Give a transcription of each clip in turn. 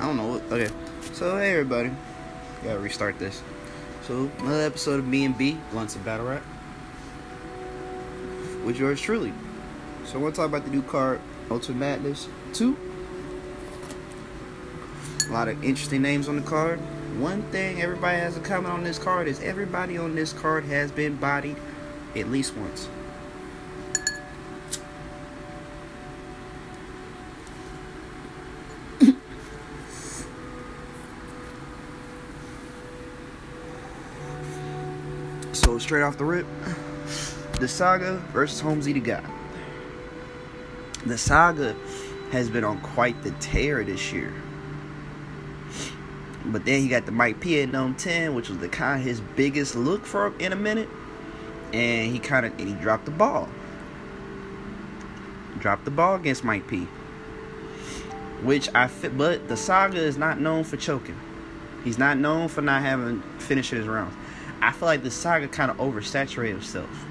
I don't know what. Okay, so hey everybody, gotta restart this. So another episode of B&B, Blunts of Battle Rap, with yours truly. So we're gonna talk about the new card, Ultimate Madness 2. A lot of interesting names on the card. One thing everybody has a comment on this card is everybody on this card has been bodied at least once. So straight off the rip, the Saga versus Holmesy the guy. The Saga has been on quite the tear this year. But then he got the Mike P at Dome 10, which was the kind of his biggest look for him in a minute. And he dropped the ball. Dropped the ball against Mike P. But the Saga is not known for choking. He's not known for not having finished his rounds. I feel like the Saga kind of oversaturated himself.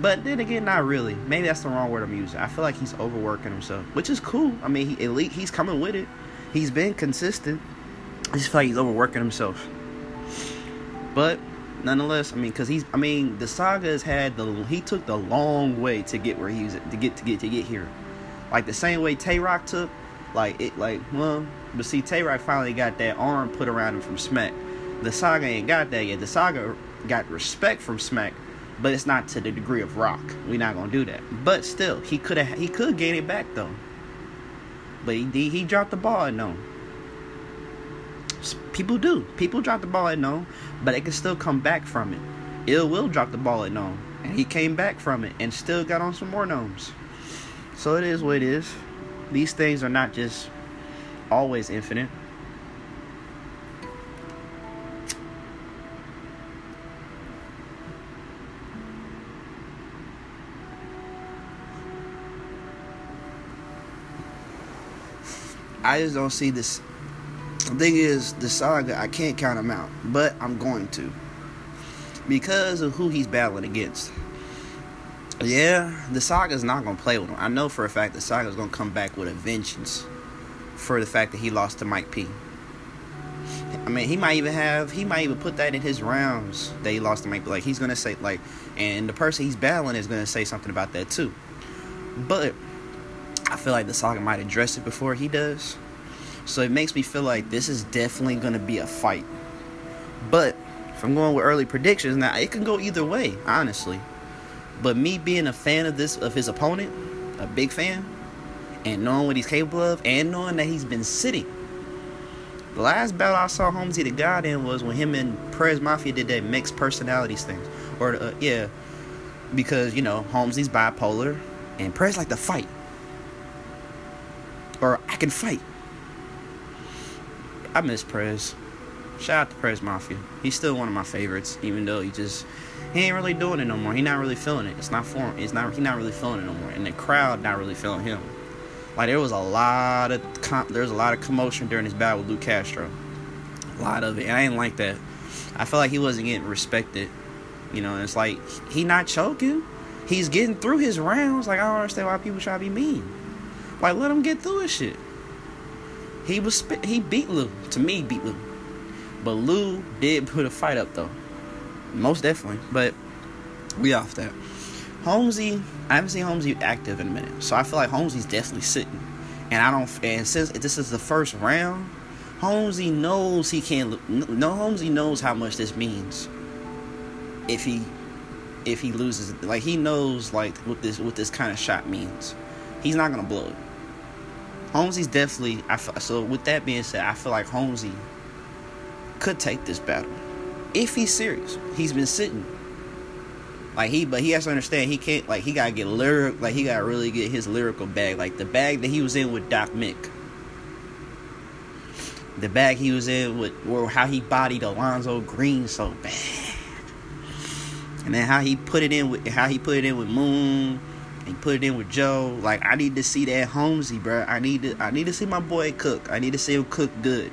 But then again, not really. Maybe that's the wrong word I'm using. I feel like he's overworking himself, which is cool. I mean, he's coming with it. He's been consistent. I just feel like he's overworking himself. But nonetheless, I mean, the Saga has he took the long way to get where he was to get here. Like the same way Tay Rock took, but see, Tay Rock finally got that arm put around him from Smack. The Saga ain't got that yet. The Saga got respect from Smack, but it's not to the degree of Rock. We're not gonna do that. But still, he could gain it back though. But he dropped the ball and no. People do. People drop the ball at known, but they can still come back from it. Ill Will dropped the ball at known, and he came back from it and still got on some more gnomes. So it is what it is. These things are not just always infinite. I just don't see this. The thing is, the Saga, I can't count him out, but I'm going to because of who he's battling against. Yeah, the Saga's not going to play with him. I know for a fact the Saga's going to come back with a vengeance for the fact that he lost to Mike P. I mean, he might even put that in his rounds that he lost to Mike P. Like, he's going to say, like, and the person he's battling is going to say something about that too. But I feel like the Saga might address it before he does. So it makes me feel like this is definitely going to be a fight. But if I'm going with early predictions, now it can go either way, honestly. But me being a fan of his opponent, a big fan, and knowing what he's capable of, and knowing that he's been sitting. The last battle I saw Holmesy the God in was when him and Perez Mafia did that mixed personalities thing. Because, you know, Holmesy's bipolar, and Perez like to fight. Or, I can fight. I miss Prez. Shout out to Prez Mafia. He's still one of my favorites, even though he ain't really doing it no more. He not really feeling it. It's not for him. He not really feeling it no more. And the crowd not really feeling him. Like, there was a lot of commotion during his battle with Luke Castro. A lot of it. And I didn't like that. I felt like he wasn't getting respected. You know, and it's like, he not choking. He's getting through his rounds. Like, I don't understand why people try to be mean. Like, let him get through his shit. He beat Lou. To me, beat Lou. But Lou did put a fight up, though. Most definitely. But we off that. Holmesy, I haven't seen Holmesy active in a minute. So I feel like Holmesy's definitely sitting. And since this is the first round, Holmesy knows how much this means. If he loses, like, he knows, like, what this kind of shot means. He's not gonna blow it. Holmesy's definitely... So, with that being said, I feel like Holmesy could take this battle. If he's serious. He's been sitting. But he has to understand, he can't... Like, he gotta get lyric... Like, he gotta really get his lyrical bag. Like, the bag that he was in with Doc Mick. The bag he was in with... Or how he bodied Alonzo Green so bad. And then how he put it in with Moon... Put it in with Joe. Like, I need to see that Holmesy, bro. I need to see my boy cook. I need to see him cook good.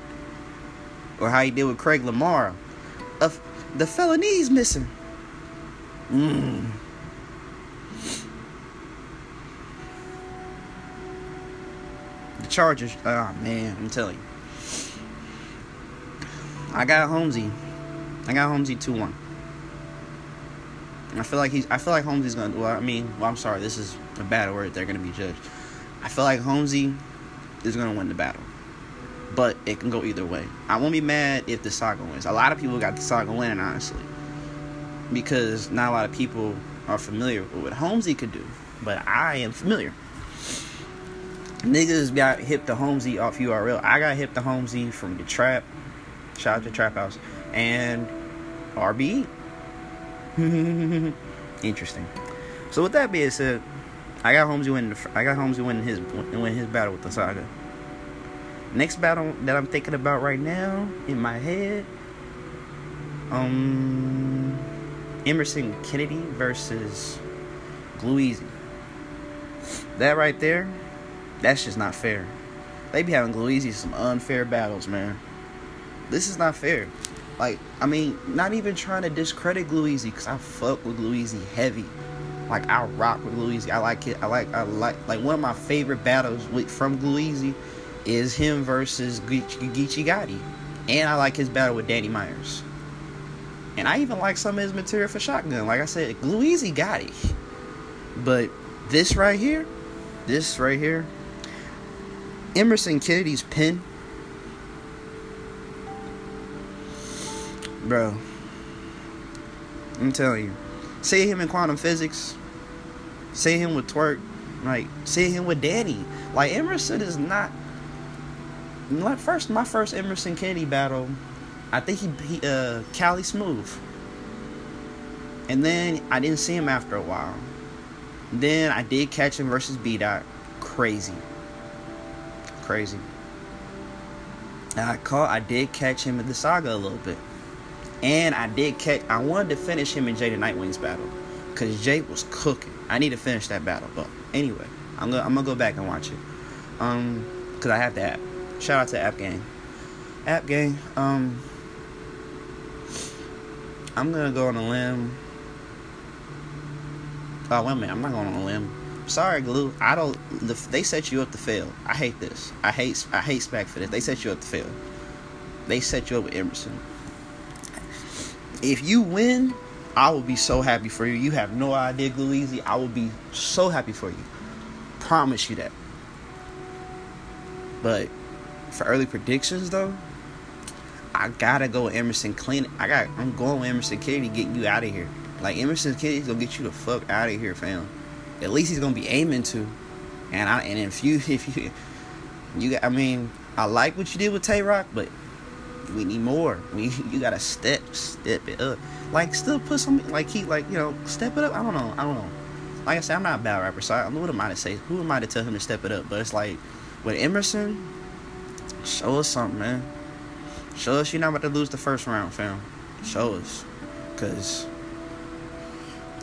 Or how he did with Craig Lamar. The felonies missing. The Chargers. Oh man, I'm telling you. I got Holmesy. I got Holmesy 2-1. I feel like Holmesy's gonna. Well, I'm sorry. This is a bad word. They're gonna be judged. I feel like Holmesy is gonna win the battle, but it can go either way. I won't be mad if the saga wins. A lot of people got the saga winning, honestly, because not a lot of people are familiar with what Holmesy could do, but I am familiar. Niggas got hip to Holmesy off URL. I got hip to Holmesy from the Trap. Shout out to Trap House and RBE. Interesting. So with that being said, I got Holmesy winning his battle with the saga. Next battle that I'm thinking about right now in my head, Emerson Kennedy versus Blue Easy. That right there, that's just not fair. They be having Blue Easy some unfair battles, man. This is not fair. Like, I mean, not even trying to discredit Blue Easy, because I fuck with Blue Easy heavy. Like, I rock with Blue Easy. I like it. Like, one of my favorite battles from Blue Easy is him versus Geechee Gotti. And I like his battle with Danny Myers. And I even like some of his material for Shotgun. Like I said, Blue Easy got it. But this right here, Emerson Kennedy's pin. Bro, I'm telling you, see him in Quantum Physics, see him with Twerk, like see him with Danny. Like Emerson is not. Like my first Emerson Kennedy battle, I think he Cali Smooth, and then I didn't see him after a while. Then I did catch him versus B-Dot, crazy. And I did catch him in the saga a little bit. And I wanted to finish him in Jay the Nightwing's battle, because Jay was cooking. I need to finish that battle. But anyway, I'm gonna go back and watch it. Because I have the app. Shout out to AppGang. I'm gonna go on a limb. Oh, wait a minute, I'm not going on a limb. Sorry, Glue. They set you up to fail. I hate this. I hate SPAC for this. They set you up to fail. They set you up with Emerson. If you win, I will be so happy for you. You have no idea, Glue Easy. I will be so happy for you. Promise you that. But for early predictions, though, I gotta go with Emerson Clean. I'm going with Emerson Kennedy getting you out of here. Like, Emerson Kennedy's gonna get you the fuck out of here, fam. At least he's gonna be aiming to. I like what you did with Tay Rock, but we need more. You gotta step it up. Like, still put something, like, step it up. I don't know. Like I said, I'm not a battle rapper, so who am I to tell him to step it up? But it's like, with Emerson, show us something, man. Show us you're not about to lose the first round, fam. Show us. Because,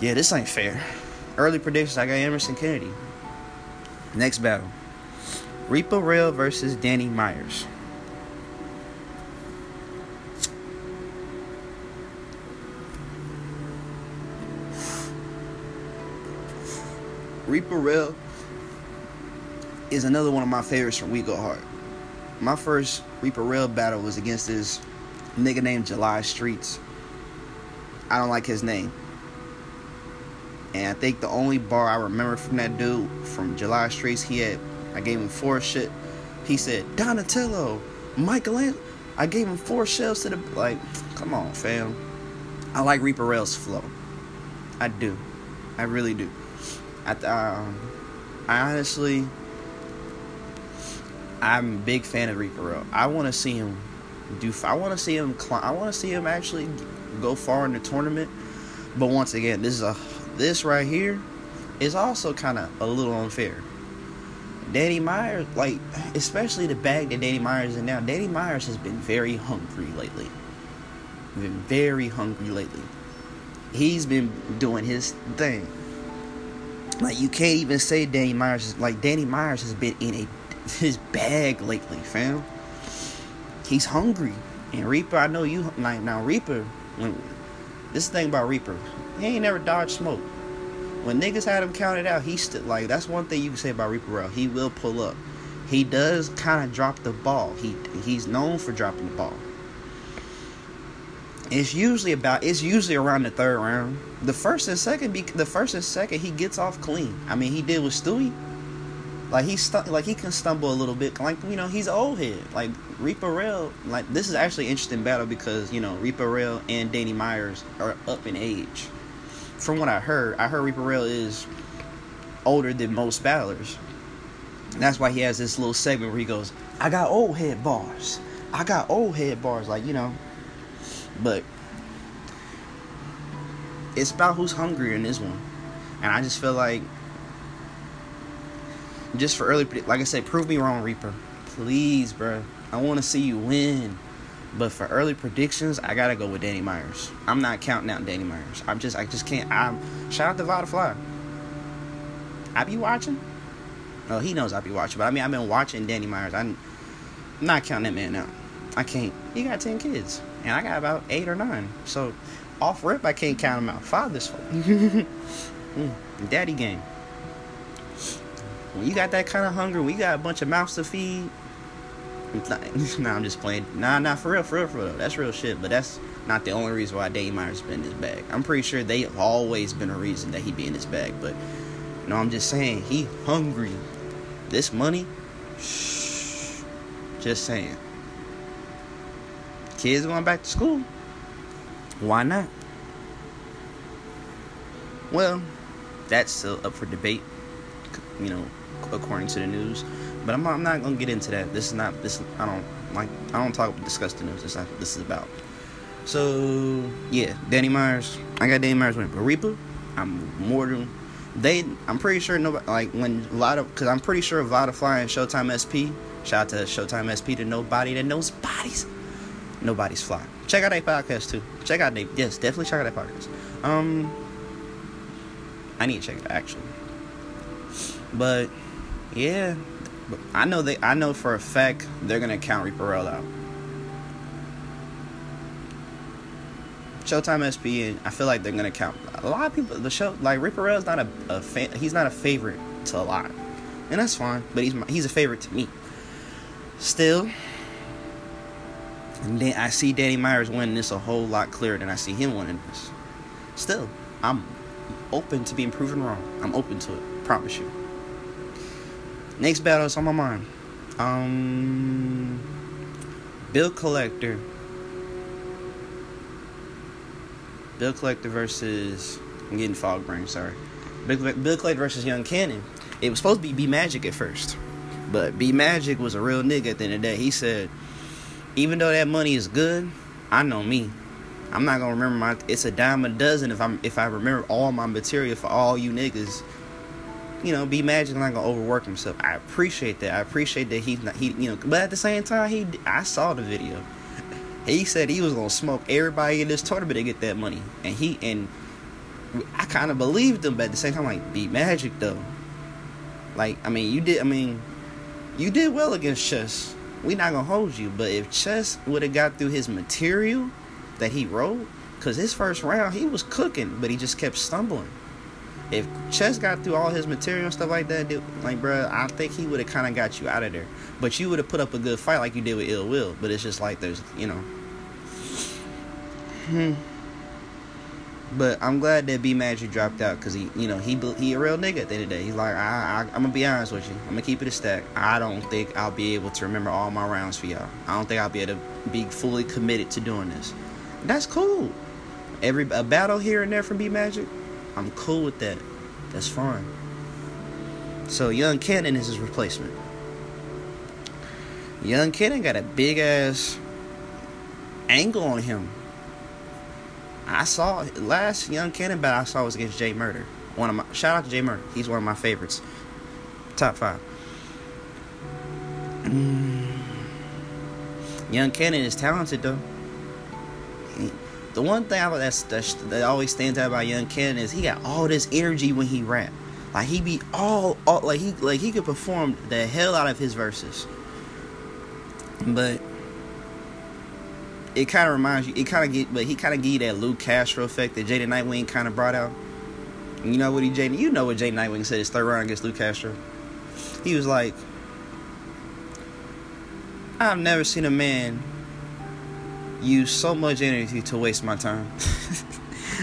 yeah, this ain't fair. Early predictions, I got Emerson Kennedy. Next battle. Reaper Rail versus Danny Myers. Reaper Rail is another one of my favorites from We Go Hard. My first Reaper Rail battle was against this nigga named July Streets. I don't like his name. And I think the only bar I remember from that dude from July Streets, I gave him 4 shit. He said, Donatello, Michelangelo. I gave him 4 shells to the, like, come on, fam. I like Reaper Rail's flow. I do. I really do. I'm a big fan of Reaper Rail. I want to see him actually go far in the tournament. But once again, this right here is also kind of a little unfair. Danny Myers, like, especially the bag that Danny Myers is in now. Danny Myers has been very hungry lately. He's been doing his thing. Like, you can't even say Danny Myers has been in his bag lately, fam. He's hungry. And Reaper, I know you, like, now Reaper, this thing about Reaper, he ain't never dodged smoke. When niggas had him counted out, he stood, like, that's one thing you can say about Reaper Rail. He will pull up. He does kind of drop the ball. He's known for dropping the ball. It's usually around the third round. The first and second, he gets off clean. I mean, he did with Stewie. Like he can stumble a little bit. Like, you know, he's an old head. Like Reaper Rail. Like, this is actually an interesting battle because, you know, Reaper Rail and Danny Myers are up in age. From what I heard Reaper Rail is older than most battlers. And that's why he has this little segment where he goes, "I got old head bars. I got old head bars." Like, you know. But it's about who's hungrier in this one. And I just feel like, just for early, like I said, prove me wrong, Reaper. Please, bro. I want to see you win. But for early predictions, I got to go with Danny Myers. I'm not counting out Danny Myers. I just can't. Shout out to Vada Fly. I be watching. Oh, he knows I be watching. But, I mean, I've been watching Danny Myers. I'm not counting that man out. I can't. He got 10 kids. And I got about 8 or 9. So, off rip, I can't count him out. Father's fault. Daddy game. When you got that kind of hunger, when you got a bunch of mouths to feed. Nah, I'm just playing. Nah, for real, though. That's real shit. But that's not the only reason why Danny Myers has been in this bag. I'm pretty sure they have always been a reason that he be in this bag. But, no, I'm just saying, he hungry. This money, shh, just saying. Kids going back to school. Why not? Well, that's still up for debate, you know, according to the news. But I'm not gonna get into that. This is not this. I don't discuss the news. That's not what this is about. So yeah, Danny Myers. I got Danny Myers winning. But Reaper, I'm pretty sure nobody like when a lot of because I'm pretty sure Vada Fly and Showtime SP. Shout out to Showtime SP to nobody that knows bodies. Nobody's fly. Check out that podcast too. Yes, definitely check out that podcast. I need to check it actually. But yeah, I know for a fact they're gonna count Reaper Rail out. Showtime SP, and I feel like they're gonna count a lot of people. The show like Reaper Rail is not he's not a favorite to a lot, and that's fine. But he's a favorite to me. Still. And then I see Danny Myers winning this a whole lot clearer than I see him winning this. Still, I'm open to being proven wrong. I'm open to it. Promise you. Next battle is on my mind. Bill Collector versus... I'm getting fog brain, sorry. Bill Collector versus Young Cannon. It was supposed to be B-Magic at first. But B-Magic was a real nigga at the end of the day. He said... Even though that money is good, I know me. I'm not gonna remember my. It's a dime a dozen if I remember all my material for all you niggas. You know, B-Magic not gonna overwork himself. I appreciate that. He's not. He, you know, but at the same time, I saw the video. He said he was gonna smoke everybody in this tournament to get that money, and I kind of believed him. But at the same time, like B-Magic though. Like you did well against Chess. We not going to hold you, but if Chess would have got through his material that he wrote, because his first round, he was cooking, but he just kept stumbling. If Chess got through all his material and stuff like that, like, bro, I think he would have kind of got you out of there. But you would have put up a good fight like you did with Ill Will, but it's just like there's, you know. But I'm glad that B-Magic dropped out because he a real nigga at the end of the day. He's like, I'm going to be honest with you. I'm going to keep it a stack. I don't think I'll be able to remember all my rounds for y'all. I don't think I'll be able to be fully committed to doing this. That's cool. A battle here and there from B-Magic, I'm cool with that. That's fine. So Young Cannon is his replacement. Young Cannon got a big-ass angle on him. I saw last Young Cannon battle I saw was against Jay Murder. Shout out to Jay Murder. He's one of my favorites. Top 5. Young Cannon is talented though. The one thing that always stands out about Young Cannon is he got all this energy when he rap. Like he be all like he could perform the hell out of his verses. But. It kind of reminds you, he kind of give you that Luke Castro effect that Jaden Nightwing kind of brought out. You know what Jaden Nightwing said his third round against Luke Castro. He was like, "I've never seen a man use so much energy to waste my time.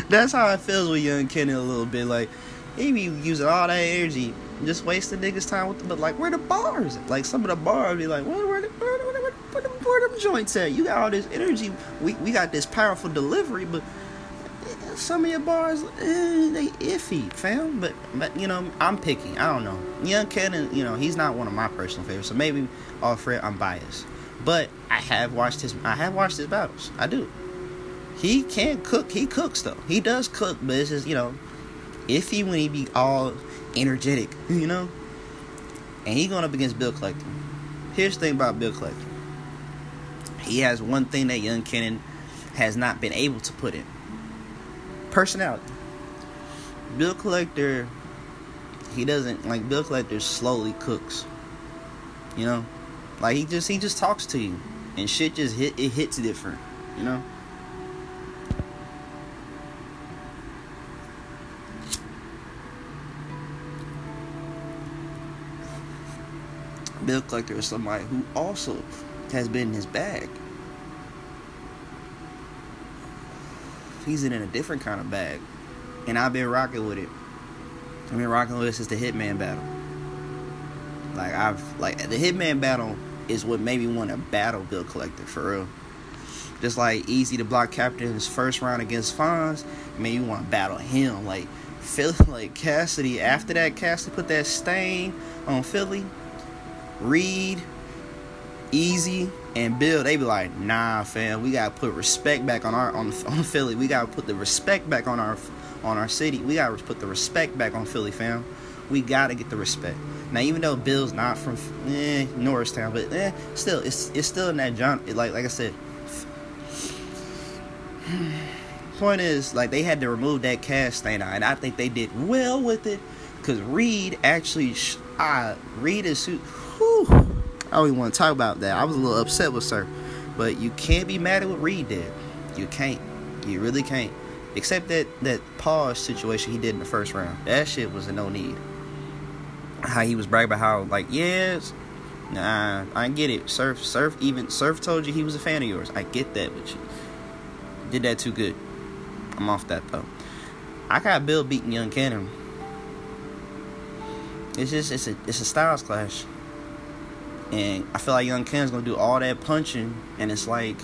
That's how it feels with young Kenny a little bit. Like, he be using all that energy, just wasting niggas' time with them. But, like, where the bars at? Like, some of the bars be like, where them joints at? You got all this energy. We got this powerful delivery, but some of your bars, they iffy, fam. But you know, I'm picky. I don't know. Young Cannon, you know, he's not one of my personal favorites. So maybe off rip, I'm biased. But I have watched his battles. I do. He can cook. He cooks though. He does cook, but it's just, you know, iffy when he be all energetic, you know. And he going up against Bill Collector. Here's the thing about Bill Collector. He has one thing that Young Cannon has not been able to put in. Personality. Bill Collector, he doesn't, like, Bill Collector slowly cooks, you know, like, he just talks to you, and shit just hits different, you know. Bill Collector is somebody who also has been in his bag. He's in a different kind of bag, and I've been rocking with it. I've been rocking with it since the Hitman battle. Like, the Hitman battle is what made me want to battle Bill Collector for real. Just like Easy to block captain in his first round against Fonz, man, you want to battle him. Like, Philly, like Cassidy. After that, Cassidy put that stain on Philly. Reed, Easy, and Bill, they be like, nah, fam, we gotta put respect back on our on Philly. We gotta put the respect back on our city. We gotta put the respect back on Philly, fam. We gotta get the respect. Now, even though Bill's not from Norristown, but still, it's still in that genre. Like I said, point is, like, they had to remove that cast stain out, and I think they did well with it, cause Reed actually, Reed is, whew, I don't even want to talk about that. I was a little upset with Sir. But you can't be mad at what Reed did. You can't. You really can't. Except that pause situation he did in the first round. That shit was a no need. How he was bragging about how, like, yes. Nah, I get it. Surf told you he was a fan of yours. I get that with you. Did that too good. I'm off that, though. I got Bill beating Young Cannon. It's just, it's a styles clash. And I feel like Young Ken's going to do all that punching. And it's like,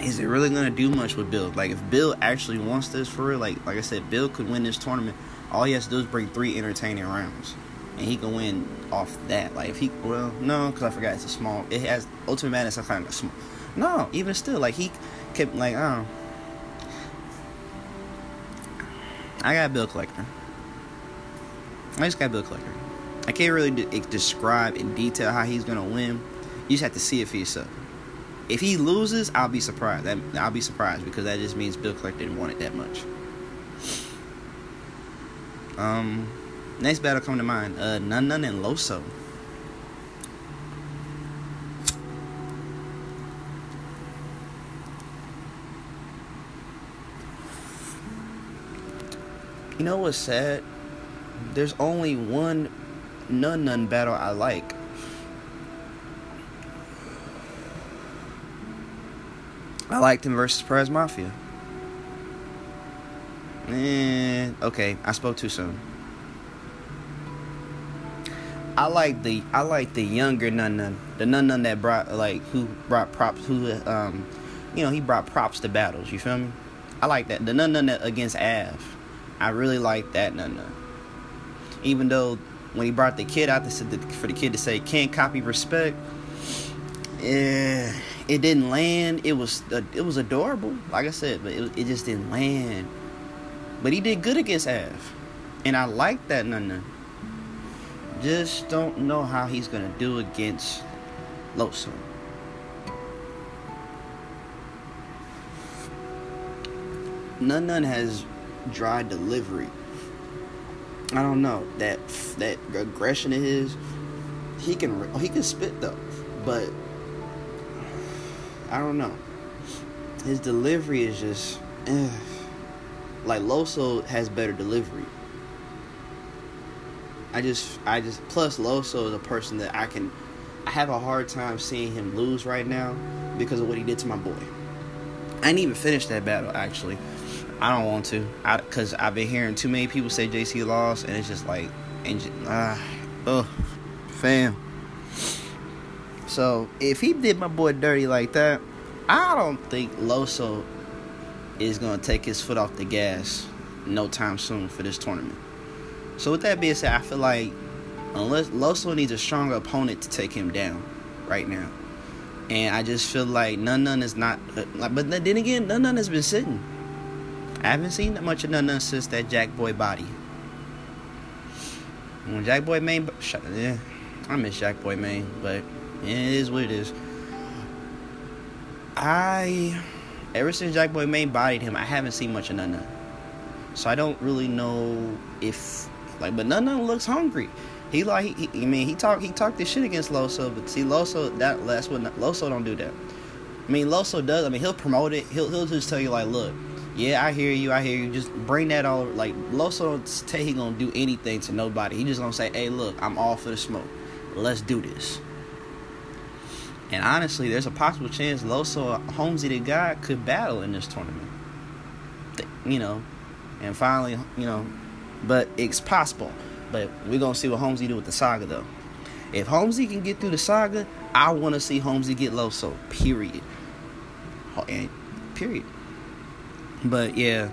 is it really going to do much with Bill? Like, if Bill actually wants this for real, like I said, Bill could win this tournament. All he has to do is bring 3 entertaining rounds. And he can win off that. Like, if he, well, no, because I forgot it's a small. It has, Ultimate Madness, I kind of small. No, even still, like, he kept, like, I don't know. I got Bill Collector. I just got Bill Collector. I can't really describe in detail how he's gonna win. You just have to see it for yourself. If he loses, I'll be surprised. I'll be surprised, because that just means Bill Collector didn't want it that much. Next battle coming to mind: Nun and Loso. You know what's sad? There's only one Nun battle I like. I liked him versus Perez Mafia. Okay, I spoke too soon. I like the younger Nun, the Nun that brought, like, who brought props, who you know, he brought props to battles. You feel me? I like that, the Nun that against Av. I really like that Nun. Even though, when he brought the kid out for the kid to say, can't copy respect, it didn't land. It was adorable, like I said, but it just didn't land. But he did good against Av, and I like that Nun. Just don't know how he's going to do against Loso. Nun has dry delivery. I don't know, that aggression of his, he can spit though, but I don't know, his delivery is just like, Loso has better delivery. I just plus Loso is a person that I have a hard time seeing him lose right now because of what he did to my boy. I didn't even finish that battle, actually. I don't want to, because I've been hearing too many people say JC lost, and it's just like, fam. So, if he did my boy dirty like that, I don't think Loso is going to take his foot off the gas no time soon for this tournament. So, with that being said, I feel like unless Loso needs a stronger opponent to take him down right now. And I just feel like Nun is not... But then again, Nun has been sitting. I haven't seen that much of Nun since that Jack Boy body. When Jack Boy main... I miss Jack Boy main, but... Yeah, it is what it is. Ever since Jack Boy main bodied him, I haven't seen much of Nun. So I don't really know if... But Nun looks hungry. He talked this shit against Loso, but see, Loso, that's what Loso don't do that. Loso does. He'll promote it. He'll just tell you look, yeah, I hear you. Just bring that all. Loso don't tell he gonna do anything to nobody. He just gonna say, hey, look, I'm all for the smoke. Let's do this. And honestly, there's a possible chance Loso Holmesy the guy could battle in this tournament. And finally, but it's possible. But we're going to see what Holmesy do with the saga, though. If Holmesy can get through the saga, I want to see Holmesy get Loso, period. But, yeah,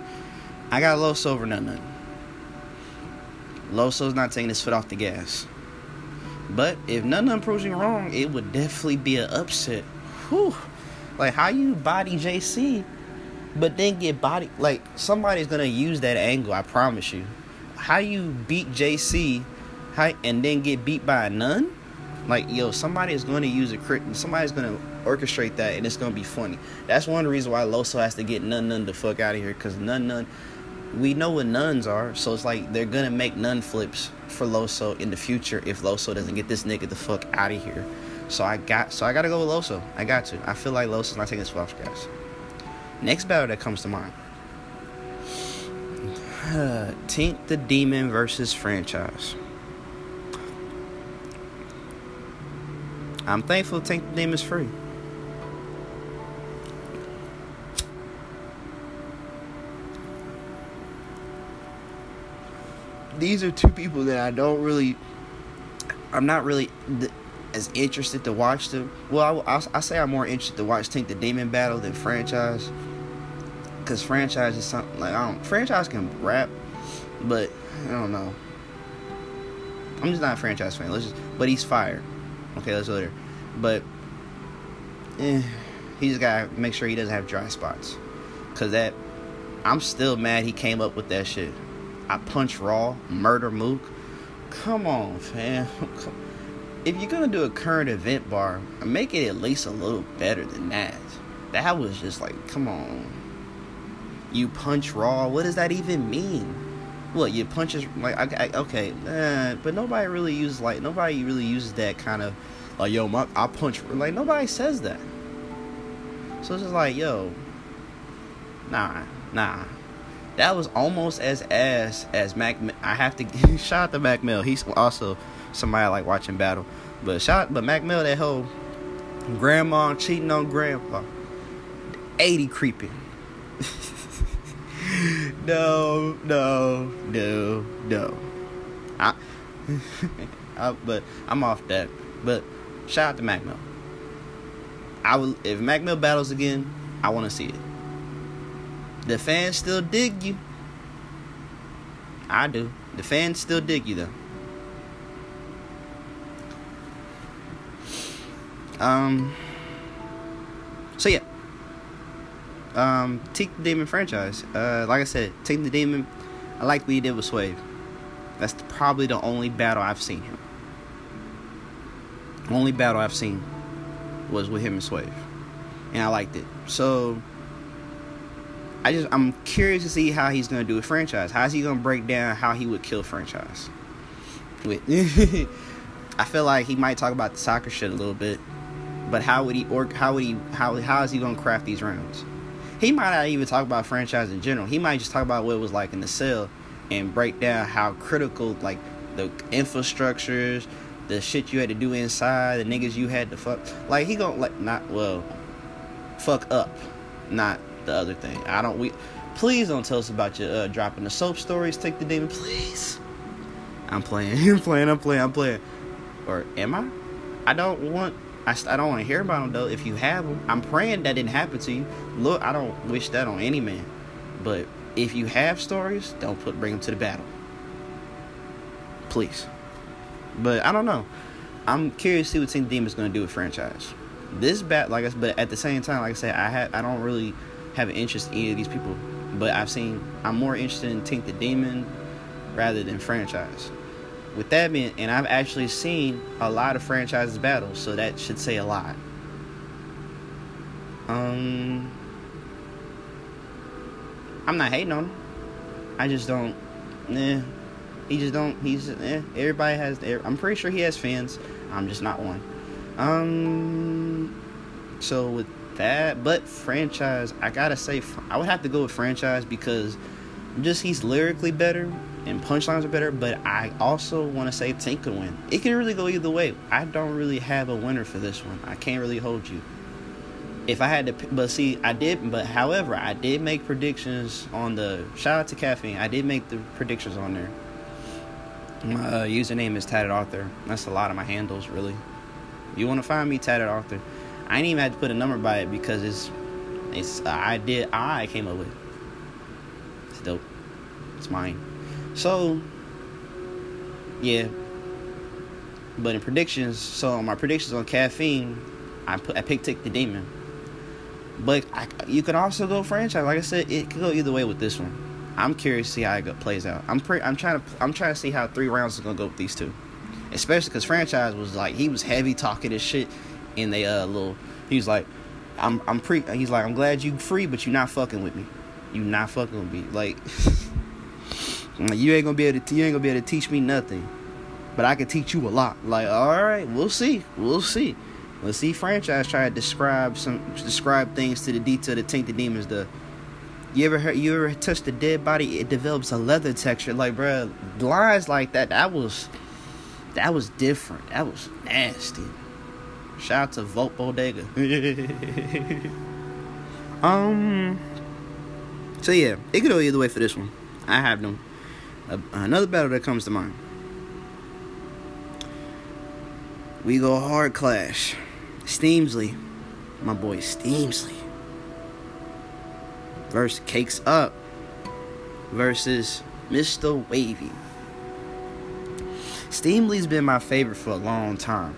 I got Loso over Nun. Loso's not taking his foot off the gas. But if Nun proves you wrong, it would definitely be an upset. Whew. How you body JC, but then get body... somebody's going to use that angle, I promise you. How you beat JC and then get beat by Nun? Somebody is going to use a crit. Somebody's going to orchestrate that, and it's going to be funny. That's one reason why Loso has to get Nun the fuck out of here, because Nun... We know what Nuns are, so it's they're going to make Nun flips for Loso in the future if Loso doesn't get this nigga the fuck out of here. So I got to go with Loso. I got to. I feel like Loso's not taking his foot off, guys. Next battle that comes to mind. Tink the Demon versus Franchise. I'm thankful Tink the Demon's free. These are two people that I'm not really as interested to watch them. Well, I say I'm more interested to watch Tink the Demon battle than Franchise. Because Franchise is something, Franchise can rap, but I don't know. I'm just not a Franchise fan. But he's fire. Okay, let's go there. But, he just gotta make sure he doesn't have dry spots. Because I'm still mad he came up with that shit. I punch Raw, murder Mook. Come on, fam. If you're gonna do a current event bar, make it at least a little better than that. That was just come on. You punch Raw. What does that even mean? What, you punch is but nobody really uses that kind of I punch. Nobody says that. So it's just nah. That was almost as ass as Mac. I have to shout out to Mac Mill. He's also somebody I like watching battle. But Mac Mill, that whole grandma cheating on grandpa, 80 creeping. No. But I'm off that. But shout out to Mac Mill. If Mac Mill battles again, I want to see it. The fans still dig you. I do. The fans still dig you, though. So, yeah. Tink the Demon franchise. Like I said, Tink the Demon, I like what he did with Swave. That's probably the only battle I've seen him. The only battle I've seen was with him and Swave. And I liked it. So... I'm curious to see how he's gonna do with Franchise. How's he gonna break down how he would kill Franchise? I feel like he might talk about the soccer shit a little bit, but how is he gonna craft these rounds? He might not even talk about Franchise in general. He might just talk about what it was like in the cell and break down how critical the infrastructures, the shit you had to do inside, the niggas you had to fuck. Like, he gonna, like, not, well, fuck up, not the other thing. Please don't tell us about your dropping the soap stories, take the demon, please. I'm playing. Or am I? I don't want to hear about them, though, if you have them. I'm praying that didn't happen to you. Look, I don't wish that on any man. But if you have stories, don't bring them to the battle. Please. But I don't know. I'm curious to see what Team Demon's going to do with franchise. This battle, like I said, but at the same time, like I said, I don't really have an interest in any of these people. But I'm more interested in Tink the Demon rather than franchise. With that being, and I've actually seen a lot of franchises battles, so that should say a lot. I'm not hating on him. I just don't. Everybody has. I'm pretty sure he has fans. I'm just not one. So with that, but franchise, I gotta say, I would have to go with franchise because just he's lyrically better and punchlines are better. But I also want to say Tink could win. It can really go either way. I don't really have a winner for this one. I can't really hold you. If I had to, I did make predictions on the, shout out to Caffeine, I did make the predictions on there. My username is tatted author. That's a lot of my handles, really. You want to find me, tatted author. I didn't even have to put a number by it because I came up with it. It's dope. It's mine. So, yeah. But in predictions, my predictions on Caffeine, I picked Tick the Demon. But you can also go franchise. Like I said, it could go either way with this one. I'm curious to see how it plays out. I'm trying to see how 3 rounds is gonna go with these two, especially because franchise was like, he was heavy talking this shit, and they he was like, he's like, I'm glad you free, but you not fucking with me, like, you ain't gonna be able to teach me nothing, but I can teach you a lot. Like, all right, we'll see. Let's see franchise try to describe things to the detail that Tink the Demon's the. You ever touch the dead body? It develops a leather texture. Like, bruh, lines like that. That was different. That was nasty. Shout out to Volt Bodega. So yeah, it could go either way for this one. I have them. Another battle that comes to mind. We Go Hard clash. Steamsley. My boy Steamsley. Versus Cakes Up. Versus Mr. Wavy. Steamsley's been my favorite for a long time.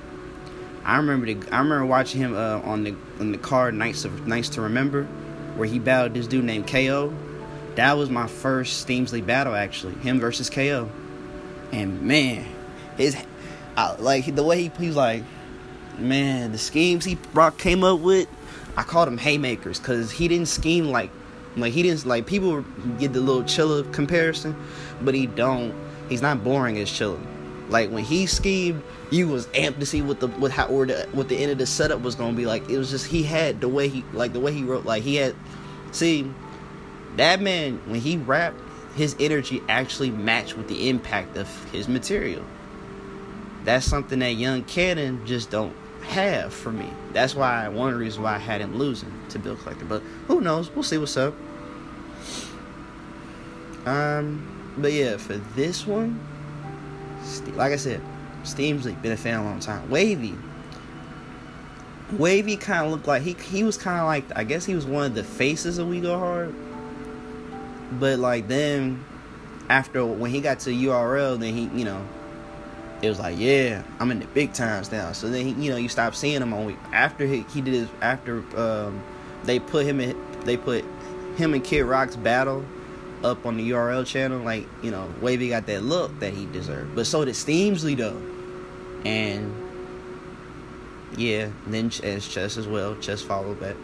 I remember watching him on the card Nights to Remember, where he battled this dude named KO. That was my first Steamsley battle, actually. Him versus KO. And man, the way he was like, man, the schemes he came up with, I called them haymakers, because he didn't scheme like he didn't, like, people get the little Chilla comparison, but he don't. He's not boring as Chilla. Like, when he schemed, you was amped to see what the end of the setup was gonna be like. It was just, he had the way he wrote. Like, he had, see, that man when he rapped, his energy actually matched with the impact of his material. That's something that Young Cannon just don't have for me. That's why, one reason why I had him losing to Bill Collector. But who knows? We'll see what's up. But yeah, for this one, like I said, Steamsley, been a fan a long time. Wavy kind of looked like he was kind of like, I guess he was one of the faces of We Go Hard. But like, then after when he got to URL, then he, you know, it was like, yeah, I'm in the big times now. So then, he, you know, you stop seeing him on. After he did his, after they put him and Kid Rock's battle up on the URL channel, like, you know, Wavy got that look that he deserved. But so did Steamsley, though. And yeah, and then Chess as well. Chess followed that.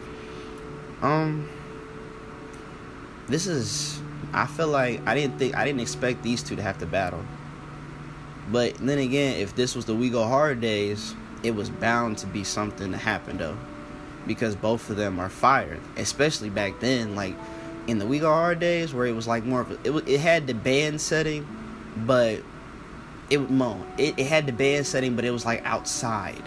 This is, I feel like I didn't expect these two to have to battle. But then again, if this was the We Go Hard days, it was bound to be something to happen, though, because both of them are fired, especially back then. Like, in the We Go Hard days, where it was like more of a, it had the band setting, but it would moan. It had the band setting, but it was like outside.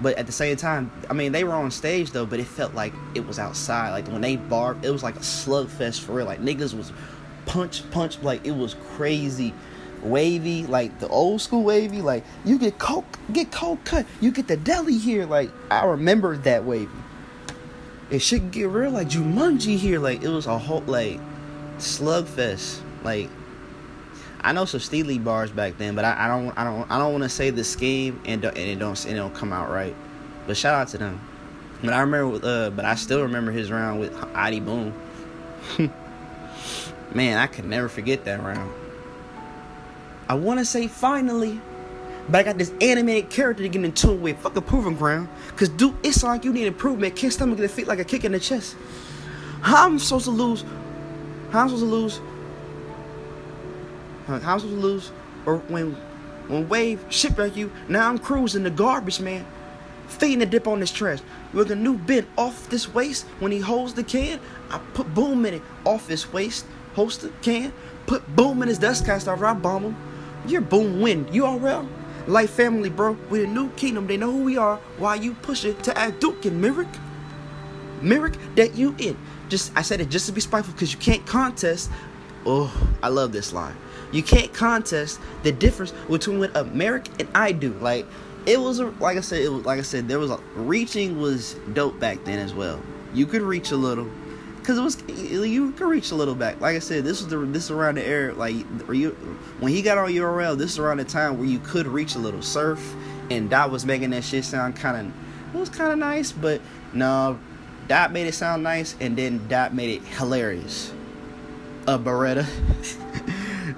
But at the same time, I mean, they were on stage though, but it felt like it was outside. Like when they barfed, it was like a slugfest for real. Like niggas was punch, like it was crazy. Wavy, like the old school wavy, like you get cold cut, you get the deli here, like I remember that wavy. It should get real, like Jumanji here, like it was a whole like slugfest. Like I know some Steely bars back then, but I don't want to say the scheme and it don't come out right. But shout out to them. But I remember, but I still remember his round with Adi Boom. Man, I could never forget that round. I want to say finally, but I got this animated character to get in tune with. Fucking proving ground. Because, dude, it's like you need improvement. Can't stomach the feet like a kick in the chest. How I'm supposed to lose? Or when Wave shipwreck you, now I'm cruising the garbage, man. Feeding the dip on this trash. With a new bit off this waist. When he holds the can, I put Boom in it. Off his waist. Host the can. Put Boom in his dust cast off. I bomb him. You're Boom win. URL? Like family, bro. With a new kingdom, they know who we are. Why you push it to add Duke and Merrick that you in. Just I said it just to be spiteful because you can't contest. Oh, I love this line. You can't contest the difference between what Merrick and I do. Like it was there was a reaching was dope back then as well. You could reach a little. Cause it was, you could reach a little back. Like I said, this is around the era. Like when he got on URL, this is around the time where you could reach a little. Surf and Dot was making that shit sound kind of, it was kind of nice, but no, Dot made it sound nice, and then Dot made it hilarious. A Beretta,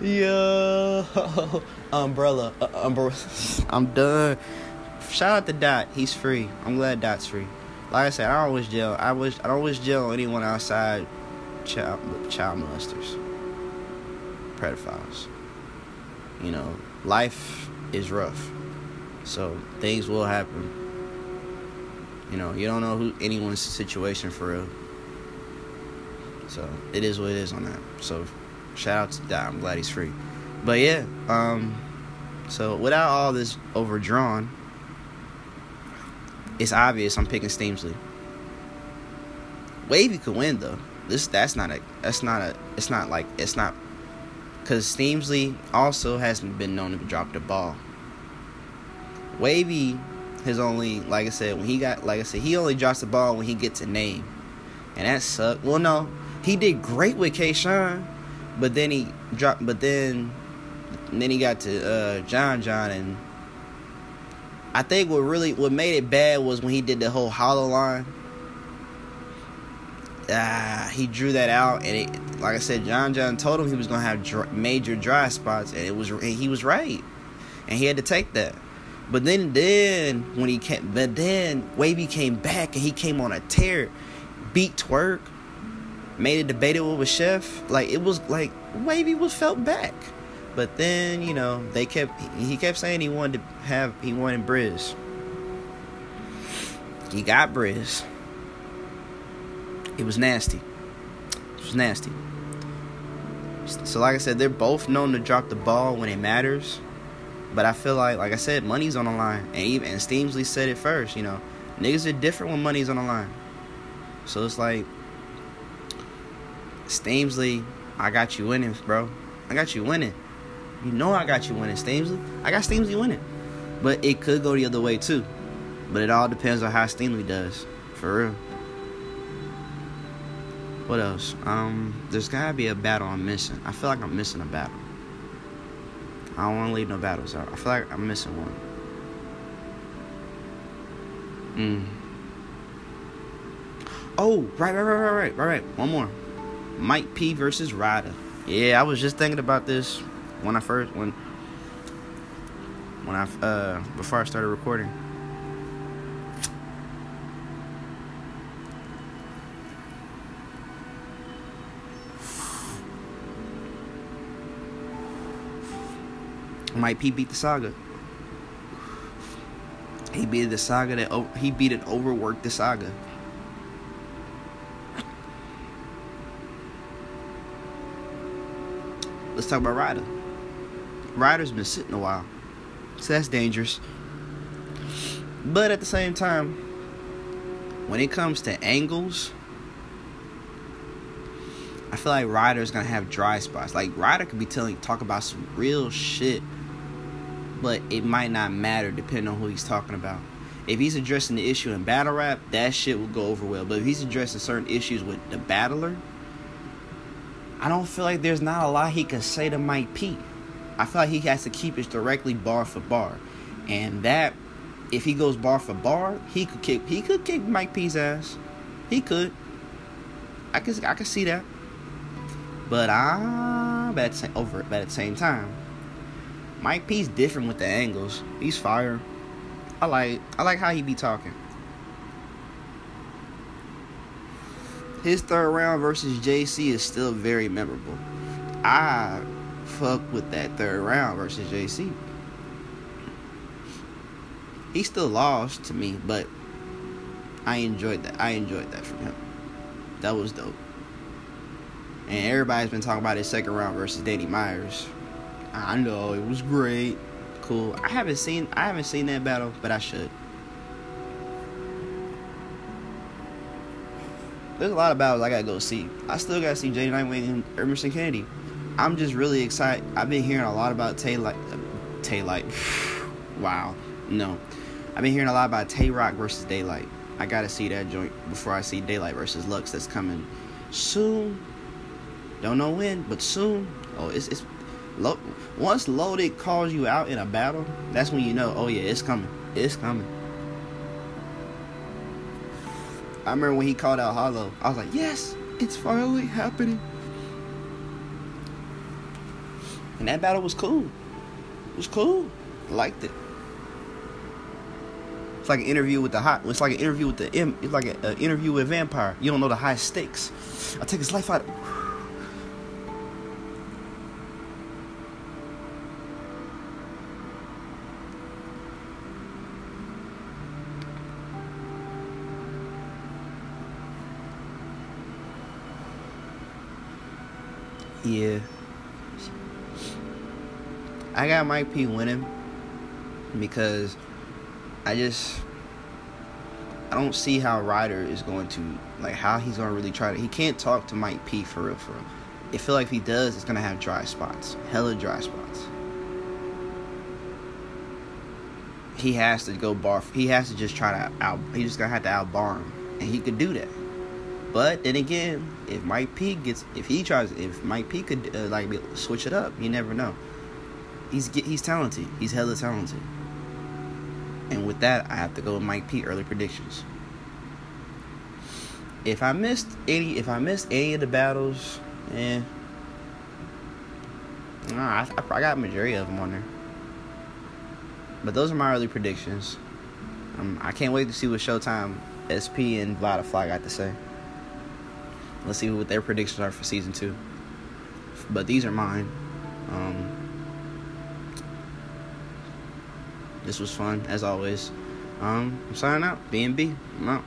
yo, umbrella, umbrella. I'm done. Shout out to Dot. He's free. I'm glad Dot's free. Like I said, I don't wish jail on anyone outside child molesters, pedophiles. You know, life is rough, so things will happen. You know, you don't know who anyone's situation for real. So it is what it is on that. So shout out to that. I'm glad he's free. But yeah, so without all this overdrawn. It's obvious I'm picking Steamsley. Wavy could win though. Cause Steamsley also hasn't been known to drop the ball. Wavy has only, he only drops the ball when he gets a name. And that sucked. Well no, he did great with K-Shine, but then he got to John and I think what made it bad was when he did the whole hollow line. He drew that out, and it, like I said, John told him he was gonna have major dry spots, and he was right, and he had to take that. But then when he came, but then Wavy came back, and he came on a tear, beat Twerk, made it debatable with Chef. Like it was like Wavy was felt back. But then, you know, he kept saying he wanted Briz. He got Briz. It was nasty. So like I said, they're both known to drop the ball when it matters. But I feel like I said, money's on the line. And Steamsley said it first, you know. Niggas are different when money's on the line. So it's like, Steamsley, I got you winning, bro. You know I got you winning, Steamsley. I got Steamsley winning. But it could go the other way, too. But it all depends on how Steamsley does. For real. What else? There's got to be a battle I'm missing. I feel like I'm missing a battle. I don't want to leave no battles out. I feel like I'm missing one. Oh, right. One more. Mike P versus Ryder. Yeah, I was just thinking about this. Before I started recording. Mike P beat the saga. He beat the saga he beat and overworked the saga. Let's talk about Ryder. rider's been sitting a while. So that's dangerous. But at the same time, when it comes to angles, I feel like Ryder's gonna have dry spots. Like, Ryder could be talk about some real shit, but it might not matter depending on who he's talking about. If he's addressing the issue in battle rap, that shit will go over well. But if he's addressing certain issues with the battler, I don't feel like there's not a lot he can say to Mike P. I feel like he has to keep it directly bar for bar. And that, if he goes bar for bar, he could kick Mike P's ass. He could. I could see that. But at the same time, Mike P's different with the angles. He's fire. I like how he be talking. His third round versus JC is still very memorable. I fuck with that third round versus JC. He still lost to me, but I enjoyed that from him. That was dope. And everybody's been talking about his second round versus Danny Myers. I know, it was great. Cool. I haven't seen that battle, but I should. There's a lot of battles I gotta go see. I still gotta see Jay Nightwing and Emerson Kennedy. I'm just really excited. I've been hearing a lot about Tay Light. Wow. No. I've been hearing a lot about Tay Rock versus Daylight. I gotta see that joint before I see Daylight versus Lux that's coming soon. Don't know when, but soon. Oh, it's once Loaded calls you out in a battle, that's when you know, oh yeah, it's coming. It's coming. I remember when he called out Hollow. I was like, yes, it's finally happening. And that battle was cool. It was cool. I liked it. It's like an interview with the hot. It's like an interview with the M. It's like an interview with a vampire. You don't know the high stakes. I'll take his life out. Yeah, I got Mike P winning because I don't see how Ryder is going to, like, how he's going to really try to. He can't talk to Mike P for real, for real. I feel like if he does, it's going to have dry spots, hella dry spots. He has to go barf. He has to just try to out. He's just going to have to out bar him, and he could do that. But then again, if Mike P could switch it up, you never know. He's talented. He's hella talented. And with that, I have to go with Mike P early predictions. If I missed any of the battles, I probably got a majority of them on there. But those are my early predictions. I can't wait to see what Showtime, SP, and Vladifly got to say. Let's see what their predictions are for season 2. But these are mine. This was fun, as always. I'm signing out. B&B. I'm out.